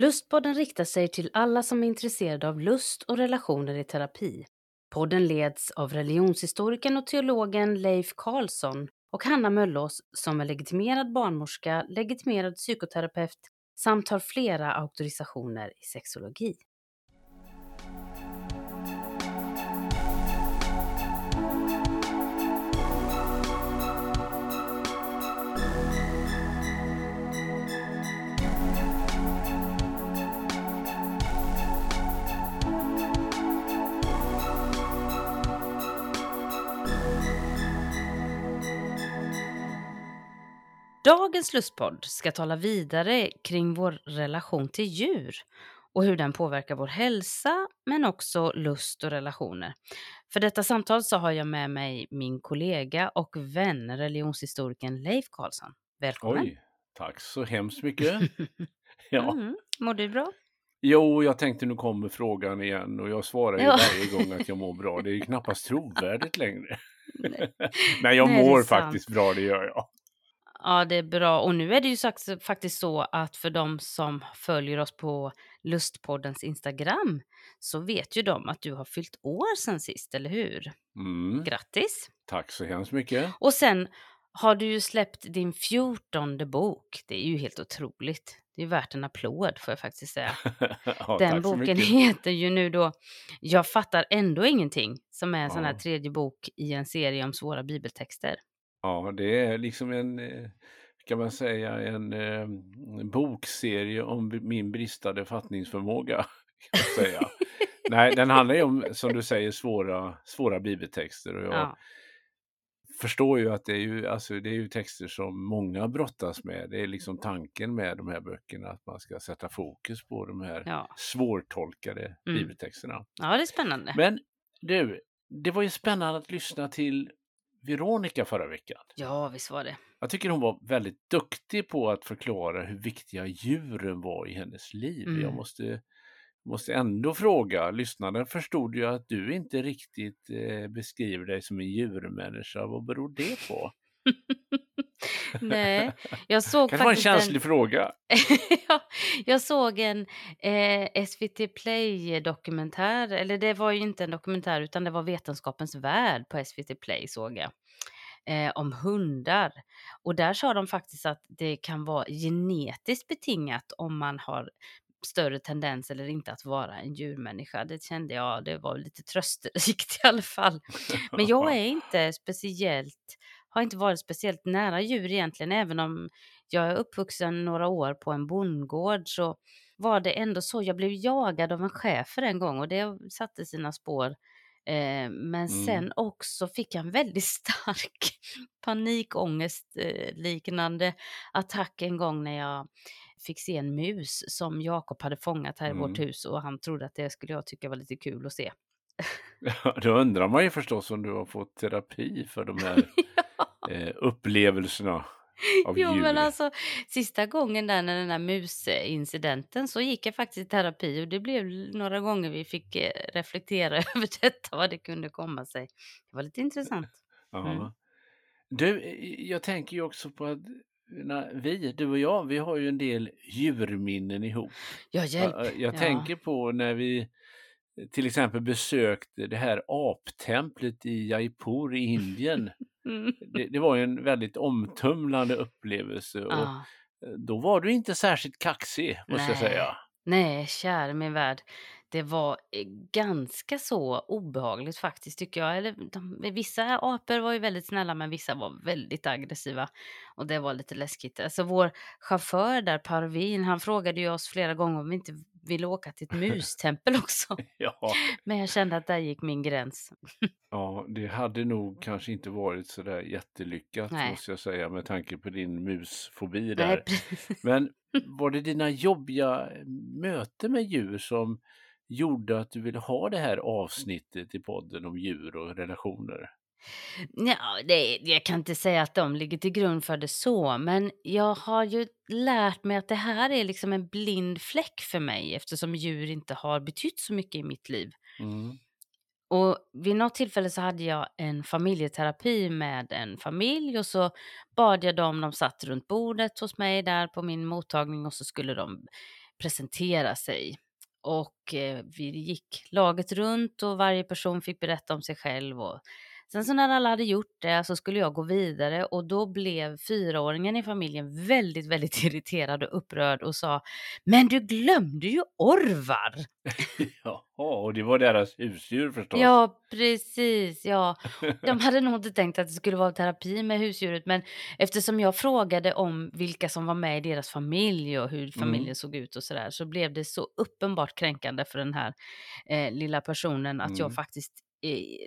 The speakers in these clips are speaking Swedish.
Lustpodden riktar sig till alla som är intresserade av lust och relationer i terapi. Podden leds av religionshistorikern och teologen Leif Karlsson och Hanna Möllöss som är legitimerad barnmorska, legitimerad psykoterapeut samt har flera auktorisationer i sexologi. Dagens lustpodd ska tala vidare kring vår relation till djur och hur den påverkar vår hälsa men också lust och relationer. För detta samtal så har jag med mig min kollega och vän, religionshistorikern Leif Karlsson. Välkommen! Oj, tack så hemskt mycket! Ja. Mår du bra? Jo, jag tänkte nu kommer frågan igen och jag svarar ju varje gång att jag mår bra. Det är ju knappast trovärdigt längre. Nej, jag mår faktiskt bra, det gör jag. Ja, det är bra. Och nu är det ju faktiskt så att för de som följer oss på Lustpoddens Instagram så vet ju de att du har fyllt år sen sist, eller hur? Mm. Grattis! Tack så hemskt mycket! Och sen har du ju släppt din 14:e bok. Det är ju helt otroligt. Det är värt en applåd, får jag faktiskt säga. Ja, den boken heter ju nu då Jag fattar ändå ingenting, som är en sån här tredje bok i en serie om svåra bibeltexter. Ja, det är liksom en, kan man säga, en bokserie om min bristande fattningsförmåga, kan jag säga. Nej, den handlar ju om, som du säger, svåra bibeltexter. Och jag förstår ju att det är ju texter som många brottas med. Det är liksom tanken med de här böckerna, att man ska sätta fokus på de här svårtolkade bibeltexterna. Ja, det är spännande. Men du, det var ju spännande att lyssna till Veronica förra veckan. Ja, visst var det. Jag tycker hon var väldigt duktig på att förklara hur viktiga djuren var i hennes liv. Jag måste ändå fråga, lyssnaren förstod ju att du inte riktigt beskriver dig som en djurmänniska. Vad beror det på? Nej, jag såg kan faktiskt vara en känslig fråga. Jag såg en SVT Play-dokumentär, eller det var ju inte en dokumentär utan det var Vetenskapens värld på SVT Play såg jag, om hundar. Och där sa de faktiskt att det kan vara genetiskt betingat om man har större tendens eller inte att vara en djurmänniska. Det kände jag, det var lite trösterikt i alla fall. Men jag är inte har inte varit speciellt nära djur egentligen, även om jag är uppvuxen några år på en bondgård så var det ändå så. Jag blev jagad av en schäfer en gång och det satte sina spår. Men sen också fick jag en väldigt stark panikångestliknande attack en gång när jag fick se en mus som Jakob hade fångat här i vårt hus och han trodde att det skulle jag tycka var lite kul att se. Då undrar man ju förstås om du har fått terapi för de här upplevelserna av djur. Men alltså, sista gången där när den här musincidenten så gick jag faktiskt i terapi och det blev några gånger vi fick reflektera över detta, vad det kunde komma sig. Det var lite intressant. Du, jag tänker ju också på att du och jag, vi har ju en del djurminnen ihop. Jag tänker på när vi till exempel besökte det här aptemplet i Jaipur i Indien. Det var ju en väldigt omtumlande upplevelse. Och då var du inte särskilt kaxig, måste jag säga. Nej, kär min värld. Det var ganska så obehagligt faktiskt, tycker jag. Eller, vissa apor var ju väldigt snälla, men vissa var väldigt aggressiva. Och det var lite läskigt. Alltså, vår chaufför där, Parvin, han frågade ju oss flera gånger om vi inte ville åka till ett mustempel också. Men jag kände att där gick min gräns. Ja, det hade nog kanske inte varit så där jättelyckat, måste jag säga, med tanke på din musfobi där. Nej, precis. Men var det dina jobbiga möten med djur som gjorde att du ville ha det här avsnittet i podden om djur och relationer? Ja, jag kan inte säga att de ligger till grund för det så, men jag har ju lärt mig att det här är liksom en blind fläck för mig eftersom djur inte har betytt så mycket i mitt liv. Och vid något tillfälle så hade jag en familjeterapi med en familj och så bad jag dem, de satt runt bordet hos mig där på min mottagning och så skulle de presentera sig. Och vi gick laget runt och varje person fick berätta om sig själv. Och sen så när alla hade gjort det så skulle jag gå vidare. Och då blev 4-åringen i familjen väldigt, väldigt irriterad och upprörd och sa: "Men du glömde ju Orvar!" Ja, och det var deras husdjur förstås. Ja, precis. Ja. De hade nog inte tänkt att det skulle vara terapi med husdjuret. Men eftersom jag frågade om vilka som var med i deras familj och hur familjen såg ut och sådär. Så blev det så uppenbart kränkande för den här lilla personen att jag faktiskt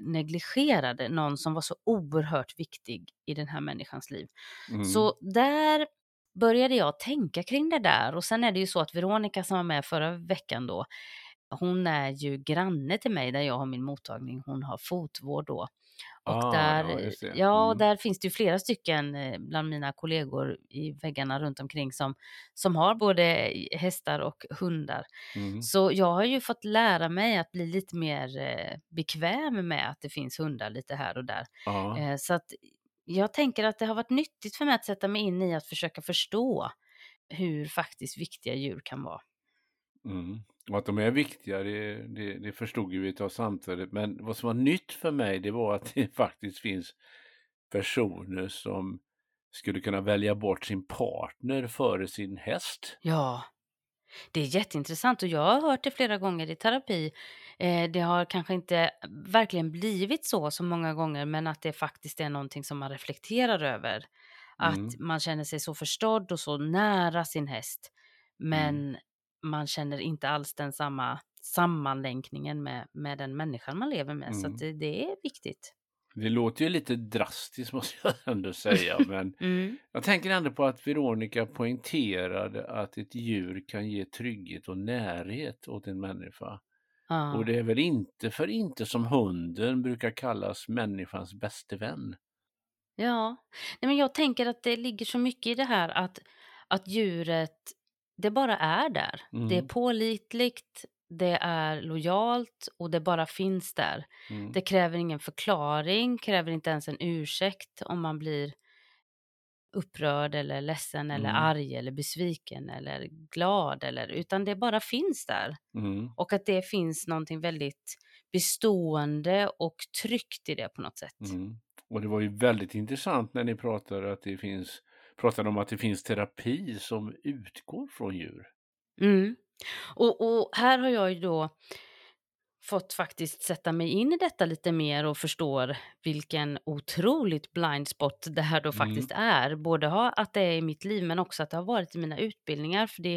negligerade någon som var så oerhört viktig i den här människans liv. Så där började jag tänka kring det där. Och sen är det ju så att Veronica som var med förra veckan då, hon är ju granne till mig där jag har min mottagning. Hon har fotvård då. Och där finns det ju flera stycken bland mina kollegor i väggarna runt omkring som har både hästar och hundar. Så jag har ju fått lära mig att bli lite mer bekväm med att det finns hundar lite här och där. Så att jag tänker att det har varit nyttigt för mig att sätta mig in i att försöka förstå hur faktiskt viktiga djur kan vara. Och att de är viktiga, det förstod ju vi av samtalet. Men vad som var nytt för mig, det var att det faktiskt finns personer som skulle kunna välja bort sin partner före sin häst. Ja, det är jätteintressant och jag har hört det flera gånger i terapi. Det har kanske inte verkligen blivit så många gånger, men att det faktiskt är någonting som man reflekterar över. Att man känner sig så förstådd och så nära sin häst. Men man känner inte alls den samma sammanlänkningen med den människan man lever med. Så att det är viktigt. Det låter ju lite drastiskt måste jag ändå säga. Men jag tänker ändå på att Veronica poängterade att ett djur kan ge trygghet och närhet åt en människa. Och det är väl inte för inte som hunden brukar kallas människans bästa vän. Ja, nej, men jag tänker att det ligger så mycket i det här att djuret, det bara är där. Det är pålitligt, det är lojalt och det bara finns där. Det kräver ingen förklaring, kräver inte ens en ursäkt om man blir upprörd eller ledsen eller arg eller besviken eller glad. Utan det bara finns där. Och att det finns någonting väldigt bestående och tryggt i det på något sätt. Och det var ju väldigt intressant när ni pratade om att det finns terapi som utgår från djur. Och här har jag ju då fått faktiskt sätta mig in i detta lite mer och förstår vilken otroligt blind spot det här då faktiskt är. Både att det är i mitt liv men också att det har varit i mina utbildningar. För det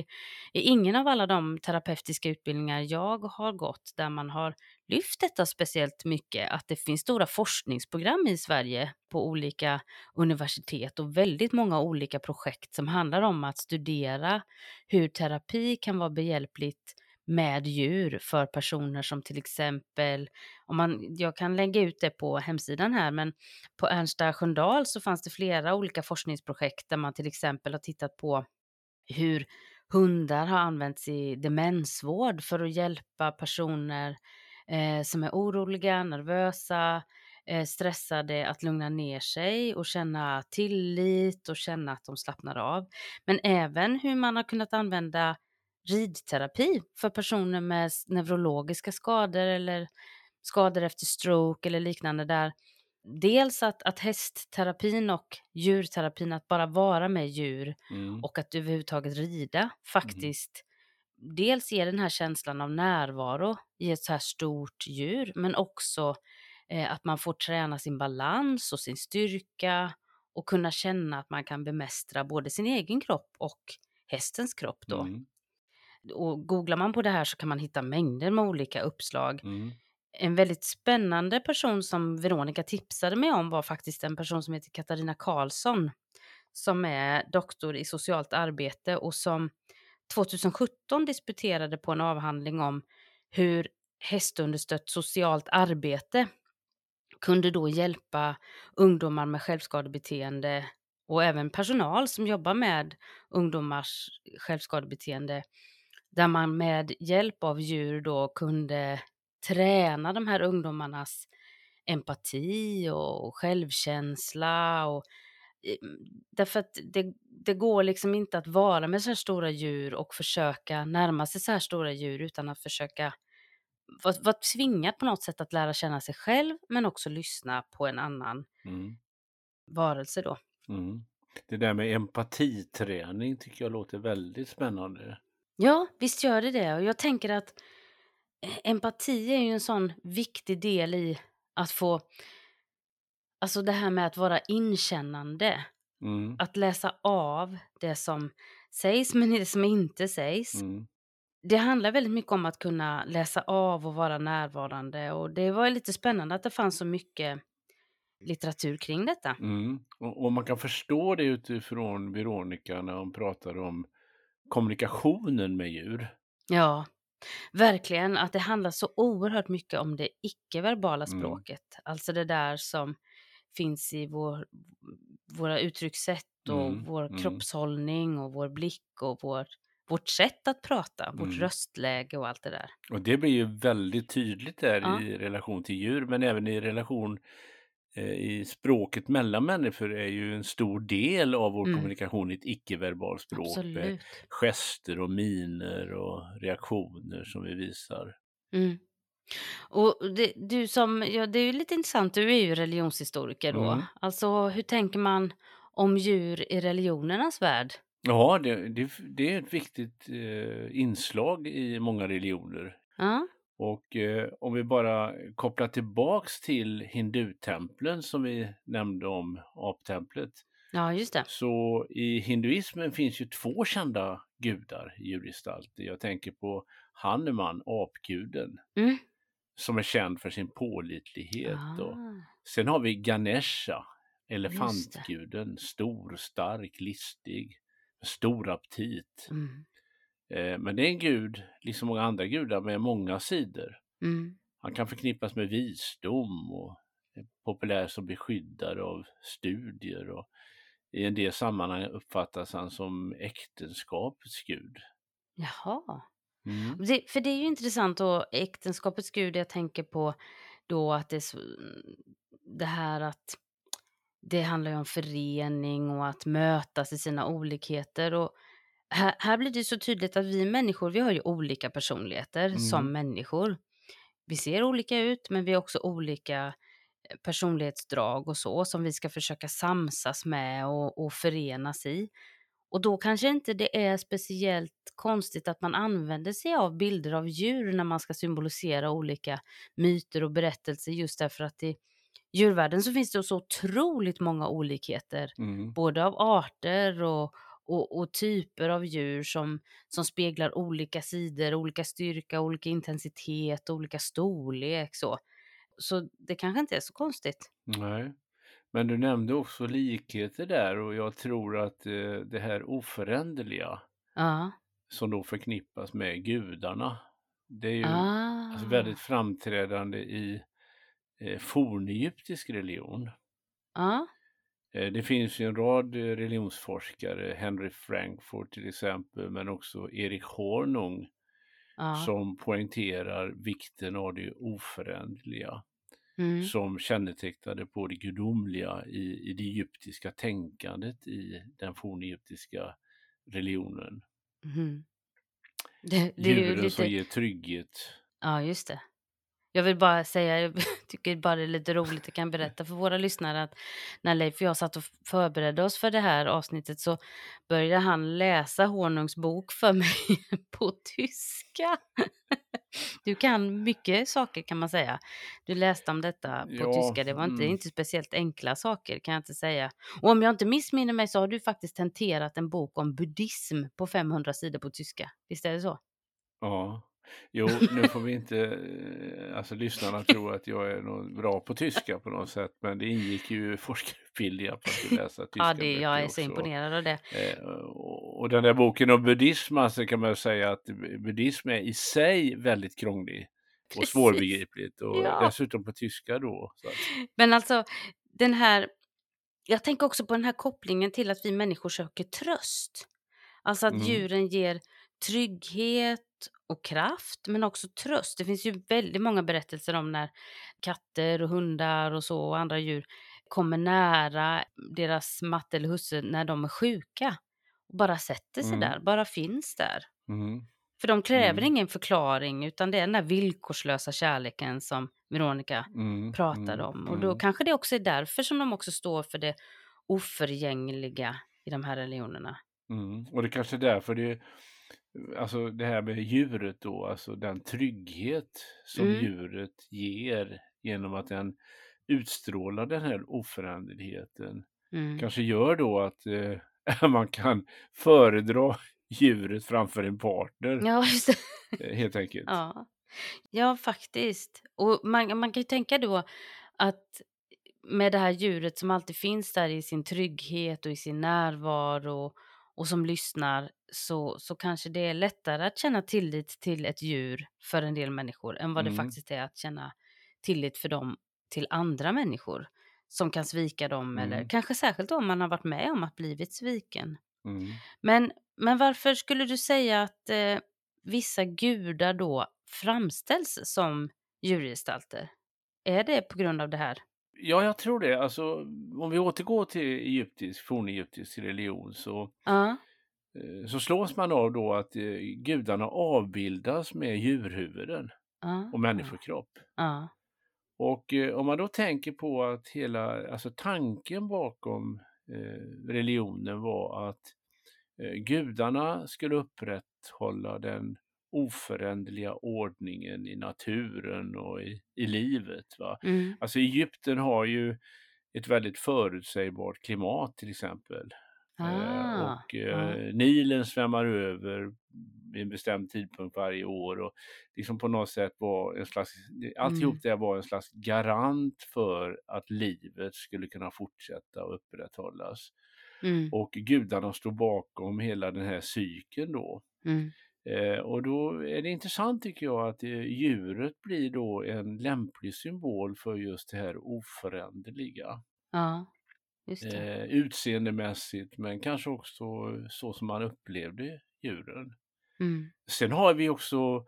är ingen av alla de terapeutiska utbildningar jag har gått där man har lyft detta speciellt mycket. Att det finns stora forskningsprogram i Sverige på olika universitet och väldigt många olika projekt som handlar om att studera hur terapi kan vara behjälpligt med djur för personer som till exempel, jag kan lägga ut det på hemsidan här, men på Ernst Sjöndal så fanns det flera olika forskningsprojekt där man till exempel har tittat på hur hundar har använts i demensvård för att hjälpa personer som är oroliga, nervösa, stressade att lugna ner sig och känna tillit och känna att de slappnar av. Men även hur man har kunnat använda ridterapi för personer med neurologiska skador eller skador efter stroke eller liknande där. Dels att hästterapin och djurterapin, att bara vara med djur och att överhuvudtaget rida faktiskt dels ger den här känslan av närvaro i ett så här stort djur, men också att man får träna sin balans och sin styrka och kunna känna att man kan bemästra både sin egen kropp och hästens kropp då. Och googlar man på det här så kan man hitta mängder med olika uppslag. En väldigt spännande person som Veronica tipsade mig om var faktiskt en person som heter Katarina Karlsson. Som är doktor i socialt arbete och som 2017 disputerade på en avhandling om hur hästunderstött socialt arbete kunde då hjälpa ungdomar med självskadebeteende och även personal som jobbar med ungdomars självskadebeteende. Där man med hjälp av djur då kunde träna de här ungdomarnas empati och självkänsla och Därför att det går liksom inte att vara med så här stora djur och försöka närma sig så här stora djur utan att försöka vara tvingad på något sätt att lära känna sig själv men också lyssna på en annan varelse då. Mm. Det där med empatiträning tycker jag låter väldigt spännande. Ja, visst gör det. Och jag tänker att empati är ju en sån viktig del i att få, alltså det här med att vara inkännande. Mm. Att läsa av det som sägs men det som inte sägs. Mm. Det handlar väldigt mycket om att kunna läsa av och vara närvarande. Och det var lite spännande att det fanns så mycket litteratur kring detta. Mm. Och man kan förstå det utifrån Veronica när hon pratar om kommunikationen med djur. Ja, verkligen. Att det handlar så oerhört mycket om det icke-verbala språket. Alltså det där som finns i våra uttryckssätt och vår kroppshållning och vår blick och vårt sätt att prata, vårt röstläge och allt det där. Och det blir ju väldigt tydligt där i relation till djur, men även i relation i språket mellan människor är ju en stor del av vår kommunikation i ett icke-verbalt språk. Absolut. Med gester och miner och reaktioner som vi visar. Mm. Och det är ju lite intressant, du är ju religionshistoriker då. Mm. Alltså hur tänker man om djur i religionernas värld? Ja, det är ett viktigt inslag i många religioner. Och om vi bara kopplar tillbaks till hindutemplen som vi nämnde om, aptemplet. Ja, just det. Så i hinduismen finns ju två kända gudar i djurgestalt. Jag tänker på Hanuman, apguden, som är känd för sin pålitlighet. Och sen har vi Ganesha, elefantguden, stor, stark, listig. Stor aptit. Men det är en gud, liksom många andra gudar, med många sidor. Han kan förknippas med visdom och är populär som beskyddare av studier. Och i en del sammanhang uppfattas han som äktenskapets gud. Jaha. För det är ju intressant, och äktenskapets gud, jag tänker på då att det här att det handlar ju om förening och att mötas i sina olikheter. Och här blir det så tydligt att vi människor, vi har ju olika personligheter som människor. Vi ser olika ut, men vi har också olika personlighetsdrag och så som vi ska försöka samsas med och förenas i. Och då kanske inte det är speciellt konstigt att man använder sig av bilder av djur när man ska symbolisera olika myter och berättelser, just därför att det djurvärlden så finns det så otroligt många olikheter. Både av arter och typer av djur som speglar olika sidor, olika styrka, olika intensitet, olika storlek. Så det kanske inte är så konstigt. Nej, men du nämnde också likheter där, och jag tror att det här oföränderliga som då förknippas med gudarna, det är ju alltså väldigt framträdande i fornegyptisk religion. Det finns ju en rad religionsforskare, Henry Frankfurt till exempel, men också Erik Hornung, som poängterar vikten av det oföränderliga som kännetecknade på det gudomliga i det egyptiska tänkandet i den fornegyptiska religionen. Det är djuren ju lite som ger trygghet. Ja, just det. Jag vill bara säga, jag tycker bara det är lite roligt, jag kan berätta för våra lyssnare att när Leif och jag satt och förberedde oss för det här avsnittet så började han läsa Hornungs bok för mig på tyska. Du kan mycket saker, kan man säga. Du läste om detta på tyska, det var inte speciellt enkla saker, kan jag inte säga. Och om jag inte missminner mig så har du faktiskt tenterat en bok om buddhism på 500 sidor på tyska, visst är det så? Ja. Jo, nu får vi inte, alltså lyssnarna tror att jag är bra på tyska på något sätt, men det ingick ju forskarutbildning på att läsa tyska. Ja, jag är också så imponerad av det. Och den där boken om buddhism, alltså kan man säga att buddhism är i sig väldigt krånglig och svårbegripligt, och dessutom på tyska då. Så att. Men alltså, jag tänker också på den här kopplingen till att vi människor söker tröst. Alltså att djuren ger trygghet och kraft, men också tröst. Det finns ju väldigt många berättelser om när katter och hundar och andra djur kommer nära deras matte eller husse när de är sjuka. Och bara sätter sig där, bara finns där. Mm. För de kräver ingen förklaring, utan det är den här villkorslösa kärleken som Veronica pratar om. Och då kanske det också är därför som de också står för det oförgängliga i de här religionerna. Mm. Och det kanske är därför det, alltså det här med djuret då, alltså den trygghet som djuret ger genom att den utstrålar den här oföränderligheten. Kanske gör då att man kan föredra djuret framför en partner. Ja, just det. Helt enkelt. Ja, faktiskt. Och man kan ju tänka då att med det här djuret som alltid finns där i sin trygghet och i sin närvaro och som lyssnar, så kanske det är lättare att känna tillit till ett djur för en del människor än vad det faktiskt är att känna tillit för dem till andra människor som kan svika dem, eller kanske särskilt om man har varit med om att blivit sviken. Men varför skulle du säga att vissa gudar då framställs som djurgestalter? Är det på grund av det här? Ja, jag tror det. Alltså, om vi återgår till fornegyptisk religion så slås man av då att gudarna avbildas med djurhuvuden och människokropp. Och om man då tänker på att hela, alltså tanken bakom religionen var att gudarna skulle upprätthålla den oföränderliga ordningen i naturen och i livet. Va? Alltså Egypten har ju ett väldigt förutsägbart klimat till exempel. Nilen svämmar över vid en bestämd tidpunkt varje år, och liksom på något sätt var en slags, alltihop det var en slags garant för att livet skulle kunna fortsätta och upprätthållas. Och gudarna stod bakom hela den här cykeln då. Och då är det intressant tycker jag att djuret blir då en lämplig symbol för just det här oföränderliga. Just det. Utseendemässigt, men kanske också så som man upplevde djuren. Sen har vi också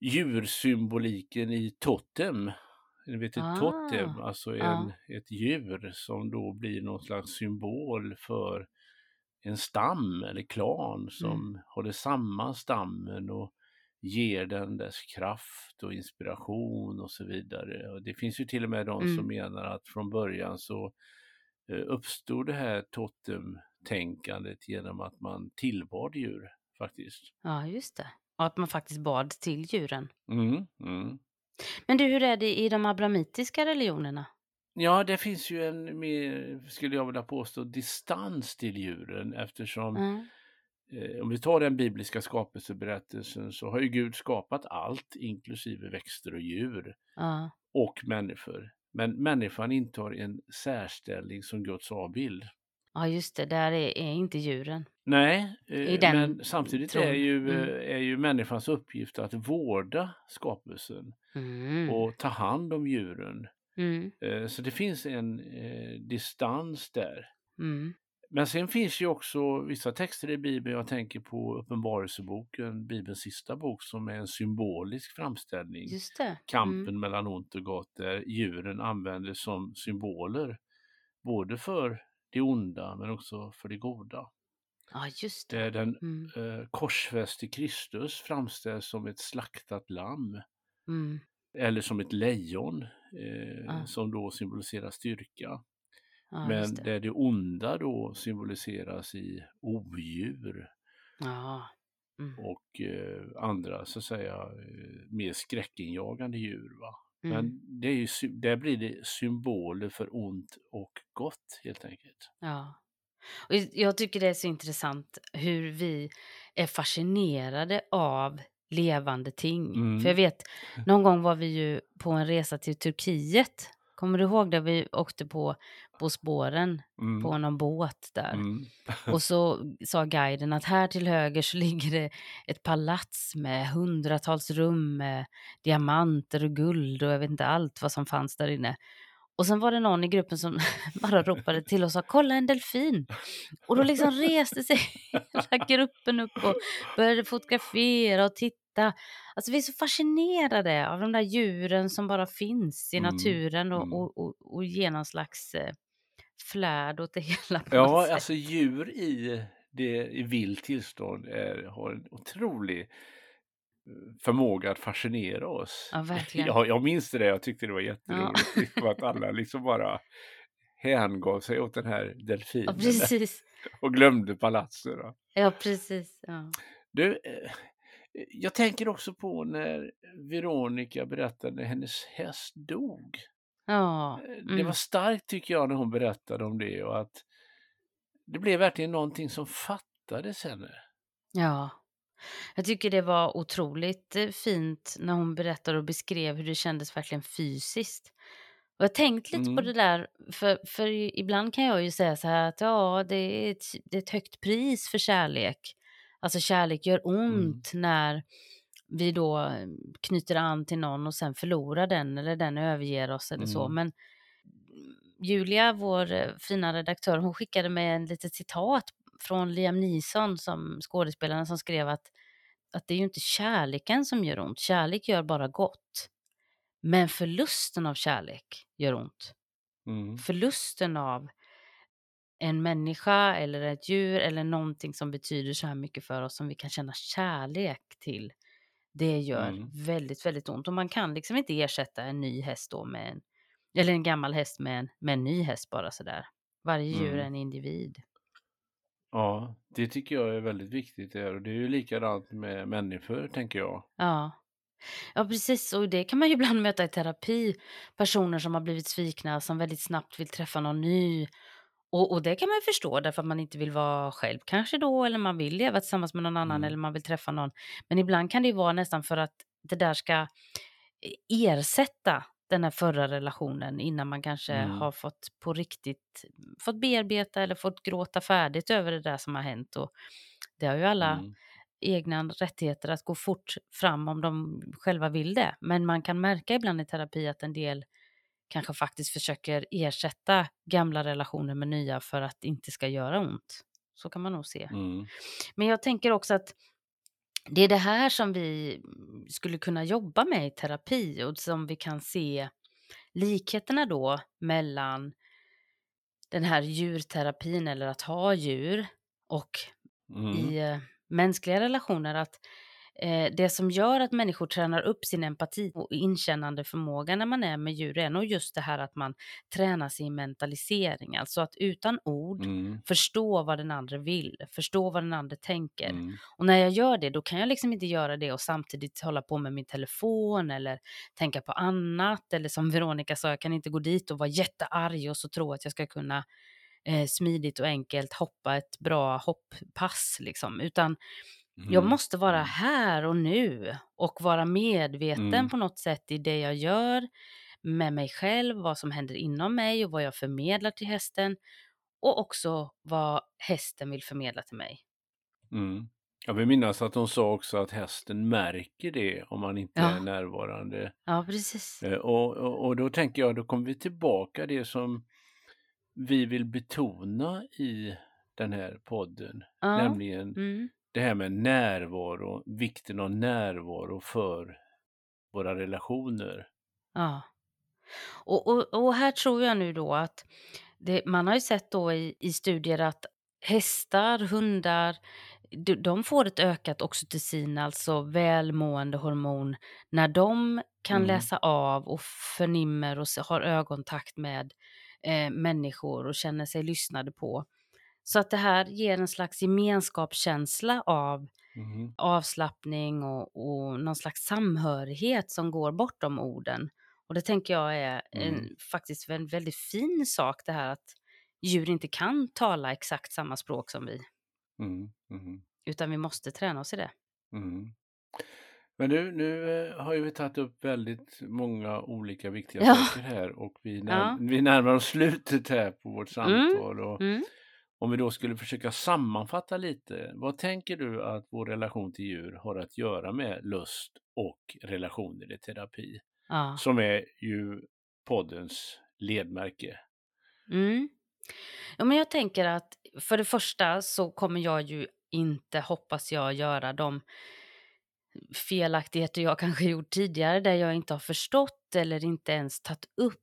djursymboliken i totem. Ni vet ett totem, alltså ett djur som då blir någon slags symbol för en stam eller klan som håller samman stammen och ger den dess kraft och inspiration och så vidare. Och det finns ju till och med de som menar att från början så uppstod det här totemtänkandet genom att man tillbad djur faktiskt. Ja, just det. Och att man faktiskt bad till djuren. Men du, hur är det i de abramitiska religionerna? Ja, det finns ju en mer, skulle jag vilja påstå, distans till djuren, eftersom om vi tar den bibliska skapelseberättelsen så har ju Gud skapat allt, inklusive växter och djur och människor. Men människan intar en särställning som Guds avbild. Ja, just det. Där är inte djuren. Nej, men samtidigt är ju människans uppgift att vårda skapelsen och ta hand om djuren. Så det finns en distans där. Men sen finns ju också vissa texter i Bibeln. Jag tänker på Uppenbarelseboken, Bibelns sista bok, som är en symbolisk framställning. Just det. Kampen mellan ont och gott, där djuren användes som symboler både för det onda men också för det goda. Ja, just det. Den korsfäste Kristus framställs som ett slaktat lamm eller som ett lejon som då symboliserar styrka. Men där det onda då symboliseras i odjur och andra så att säga mer skräckinjagande djur, va? Men det är ju, där blir det symboler för ont och gott helt enkelt. Ja. Och jag tycker det är så intressant hur vi är fascinerade av levande ting. För jag vet, någon gång var vi ju på en resa till Turkiet. Kommer du ihåg där vi åkte på spåren på någon båt där? Och så sa guiden att här till höger så ligger det ett palats med hundratals rum med diamanter och guld och jag vet inte allt vad som fanns där inne. Och sen var det någon i gruppen som bara ropade till och sa, kolla en delfin. Och då liksom reste sig hela gruppen upp och började fotografera och titta hitta. Alltså vi är så fascinerade av de där djuren som bara finns i naturen och ger någon slags flärd åt det hela. Ja, alltså djur i vild tillstånd har en otrolig förmåga att fascinera oss. Ja, verkligen. Jag minns det, jag tyckte det var jätteroligt att alla liksom bara hängav sig åt den här delfinen. Ja, precis. Och glömde palatser. Ja, precis. Ja. Du, jag tänker också på när Veronica berättade hennes häst dog. Ja. Mm. Det var starkt tycker jag när hon berättade om det och att det blev verkligen någonting som fattades henne. Ja. Jag tycker det var otroligt fint när hon berättade och beskrev hur det kändes verkligen fysiskt. Och jag tänkte lite på det där, för ibland kan jag ju säga så här att ja, det är ett högt pris för kärlek. Alltså kärlek gör ont när vi då knyter an till någon och sen förlorar den eller den överger oss eller så. Men Julia, vår fina redaktör, hon skickade mig en litet citat från Liam Neeson, som skådespelaren, som skrev att det är ju inte kärleken som gör ont. Kärlek gör bara gott. Men förlusten av kärlek gör ont. Förlusten av en människa eller ett djur eller någonting som betyder så här mycket för oss som vi kan känna kärlek till. Det gör väldigt, väldigt ont. Och man kan liksom inte ersätta en ny häst då med eller en gammal häst med en ny häst bara sådär. Varje djur är en individ. Ja, det tycker jag är väldigt viktigt. Och det är ju likadant med människor, tänker jag. Ja. Ja, precis. Och det kan man ju ibland möta i terapi. Personer som har blivit svikna, som väldigt snabbt vill träffa någon ny. Och det kan man ju förstå, därför att man inte vill vara själv kanske då. Eller man vill leva tillsammans med någon annan. Eller man vill träffa någon. Men ibland kan det ju vara nästan för att det där ska ersätta den här förra relationen. Innan man kanske har fått på riktigt. Fått bearbeta eller fått gråta färdigt över det där som har hänt. Och det har ju alla... egna rättigheter att gå fort fram om de själva vill det. Men man kan märka ibland i terapi att en del kanske faktiskt försöker ersätta gamla relationer med nya för att det inte ska göra ont. Så kan man nog se. Men jag tänker också att det är det här som vi skulle kunna jobba med i terapi och som vi kan se likheterna då mellan den här djurterapin eller att ha djur och i mänskliga relationer, att det som gör att människor tränar upp sin empati och inkännande förmåga när man är med djur är nog just det här att man tränar sin mentalisering. Alltså att utan ord förstå vad den andra vill, förstå vad den andra tänker. Och när jag gör det, då kan jag liksom inte göra det och samtidigt hålla på med min telefon eller tänka på annat. Eller som Veronica sa, jag kan inte gå dit och vara jättearg och så tro att jag ska kunna smidigt och enkelt hoppa ett bra hopppass liksom, utan jag måste vara här och nu och vara medveten på något sätt i det jag gör med mig själv, vad som händer inom mig och vad jag förmedlar till hästen och också vad hästen vill förmedla till mig. Jag vill minnas att hon sa också att hästen märker det om man inte är närvarande. Ja, precis. Och då tänker jag, då kommer vi tillbaka det som vi vill betona i den här podden, nämligen det här med närvaro, vikten av närvaro för våra relationer. Ja, och här tror jag nu då att man har ju sett då i studier att hästar, hundar, de får ett ökat oxytocin, alltså välmående hormon, när de kan läsa av och förnimmer och har ögontakt med människor och känner sig lyssnade på. Så att det här ger en slags gemenskapskänsla av avslappning och någon slags samhörighet som går bortom orden. Och det tänker jag är faktiskt en väldigt fin sak, det här att djur inte kan tala exakt samma språk som vi. Utan vi måste träna oss i det. Men nu har ju vi tagit upp väldigt många olika viktiga saker här och vi närmar oss slutet här på vårt samtal. Och om vi då skulle försöka sammanfatta lite, vad tänker du att vår relation till djur har att göra med lust och relationer i terapi? Som är ju poddens ledmärke. Ja, men jag tänker att för det första så kommer jag ju inte, hoppas jag, göra de felaktigheter jag kanske gjort tidigare där jag inte har förstått eller inte ens tagit upp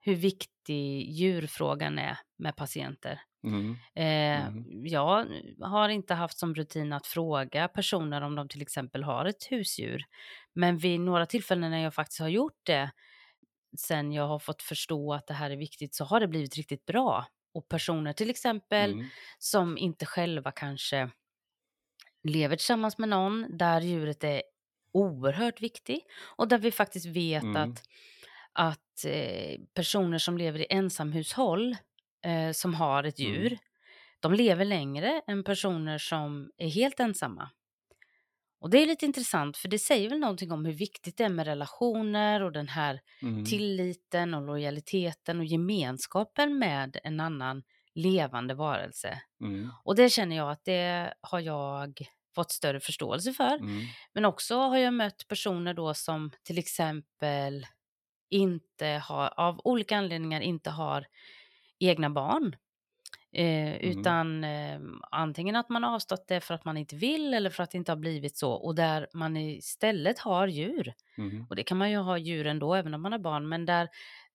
hur viktig djurfrågan är med patienter. Jag har inte haft som rutin att fråga personer om de till exempel har ett husdjur. Men vid några tillfällen när jag faktiskt har gjort det, sen jag har fått förstå att det här är viktigt, så har det blivit riktigt bra. Och personer till exempel som inte själva kanske lever tillsammans med någon där djuret är oerhört viktigt. Och där vi faktiskt vet att personer som lever i ensamhushåll som har ett djur, de lever längre än personer som är helt ensamma. Och det är lite intressant, för det säger väl någonting om hur viktigt det är med relationer och den här tilliten och lojaliteten och gemenskapen med en annan levande varelse. Och det känner jag att det har jag fått större förståelse för. Men också har jag mött personer då som till exempel inte har, av olika anledningar inte har egna barn. Utan antingen att man har avstått det för att man inte vill eller för att det inte har blivit så, och där man istället har djur. Och det kan man ju ha djur ändå även om man har barn, men där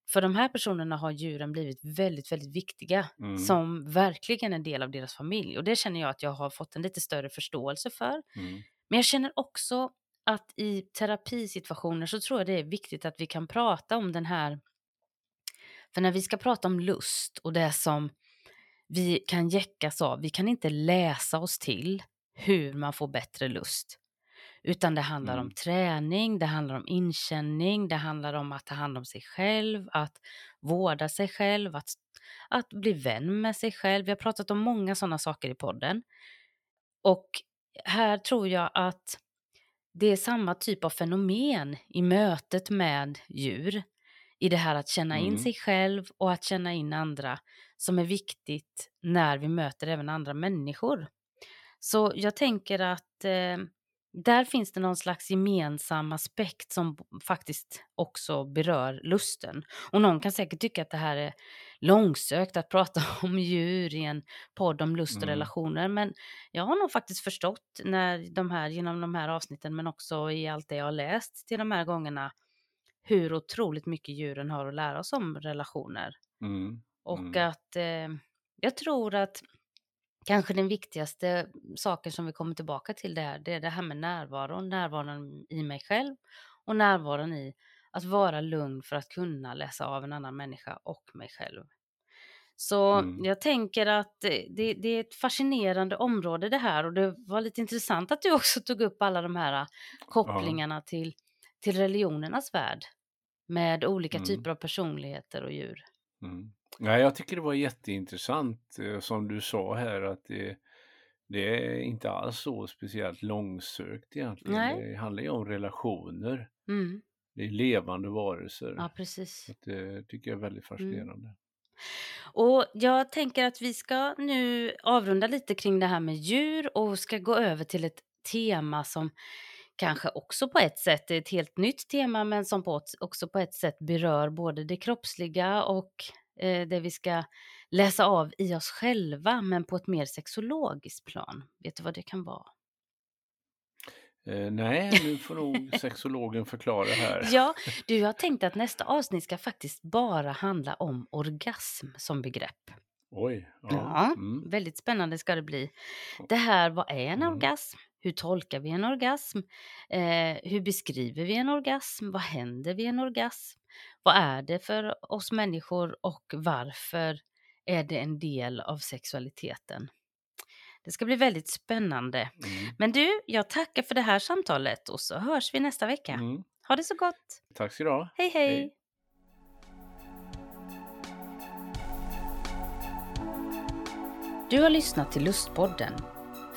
för de här personerna har djuren blivit väldigt, väldigt viktiga som verkligen en del av deras familj, och det känner jag att jag har fått en lite större förståelse för. Men jag känner också att i terapisituationer så tror jag det är viktigt att vi kan prata om den här, för när vi ska prata om lust och det som vi kan jäckas av, vi kan inte läsa oss till hur man får bättre lust. Utan det handlar om träning, det handlar om inkänning, det handlar om att ta hand om sig själv, att vårda sig själv, att bli vän med sig själv. Vi har pratat om många sådana saker i podden. Och här tror jag att det är samma typ av fenomen i mötet med djur. I det här att känna in sig själv och att känna in andra, som är viktigt när vi möter även andra människor. Så jag tänker att där finns det någon slags gemensam aspekt som faktiskt också berör lusten. Och någon kan säkert tycka att det här är långsökt att prata om djur i en podd om lust och relationer. Men jag har nog faktiskt förstått genom de här avsnitten, men också i allt det jag har läst till de här gångerna, hur otroligt mycket djuren har att lära oss om relationer. Och att jag tror att kanske den viktigaste saken som vi kommer tillbaka till det är det här med närvaron. Närvaron i mig själv och närvaron i att vara lugn för att kunna läsa av en annan människa och mig själv. Så jag tänker att det är ett fascinerande område det här, och det var lite intressant att du också tog upp alla de här kopplingarna till religionernas värld med olika typer av personligheter och djur. Nej, jag tycker det var jätteintressant som du sa här, att det är inte alls så speciellt långsökt egentligen. Nej. Det handlar ju om relationer. Det är levande varelser. Ja, precis. Det tycker jag är väldigt fascinerande. Och jag tänker att vi ska nu avrunda lite kring det här med djur och ska gå över till ett tema som kanske också på ett sätt är ett helt nytt tema, men som också på ett sätt berör både det kroppsliga och det vi ska läsa av i oss själva, men på ett mer sexologiskt plan. Vet du vad det kan vara? Nej, nu får nog sexologen förklara här. Ja, jag har tänkt att nästa avsnitt ska faktiskt bara handla om orgasm som begrepp. Oj. Ja, väldigt spännande ska det bli. Det här, vad är en orgasm? Hur tolkar vi en orgasm? Hur beskriver vi en orgasm? Vad händer vid en orgasm? Vad är det för oss människor och varför är det en del av sexualiteten? Det ska bli väldigt spännande. Men du, jag tackar för det här samtalet och så hörs vi nästa vecka. Ha det så gott! Tack så bra. Hej hej! Hej. Du har lyssnat till Lustpodden.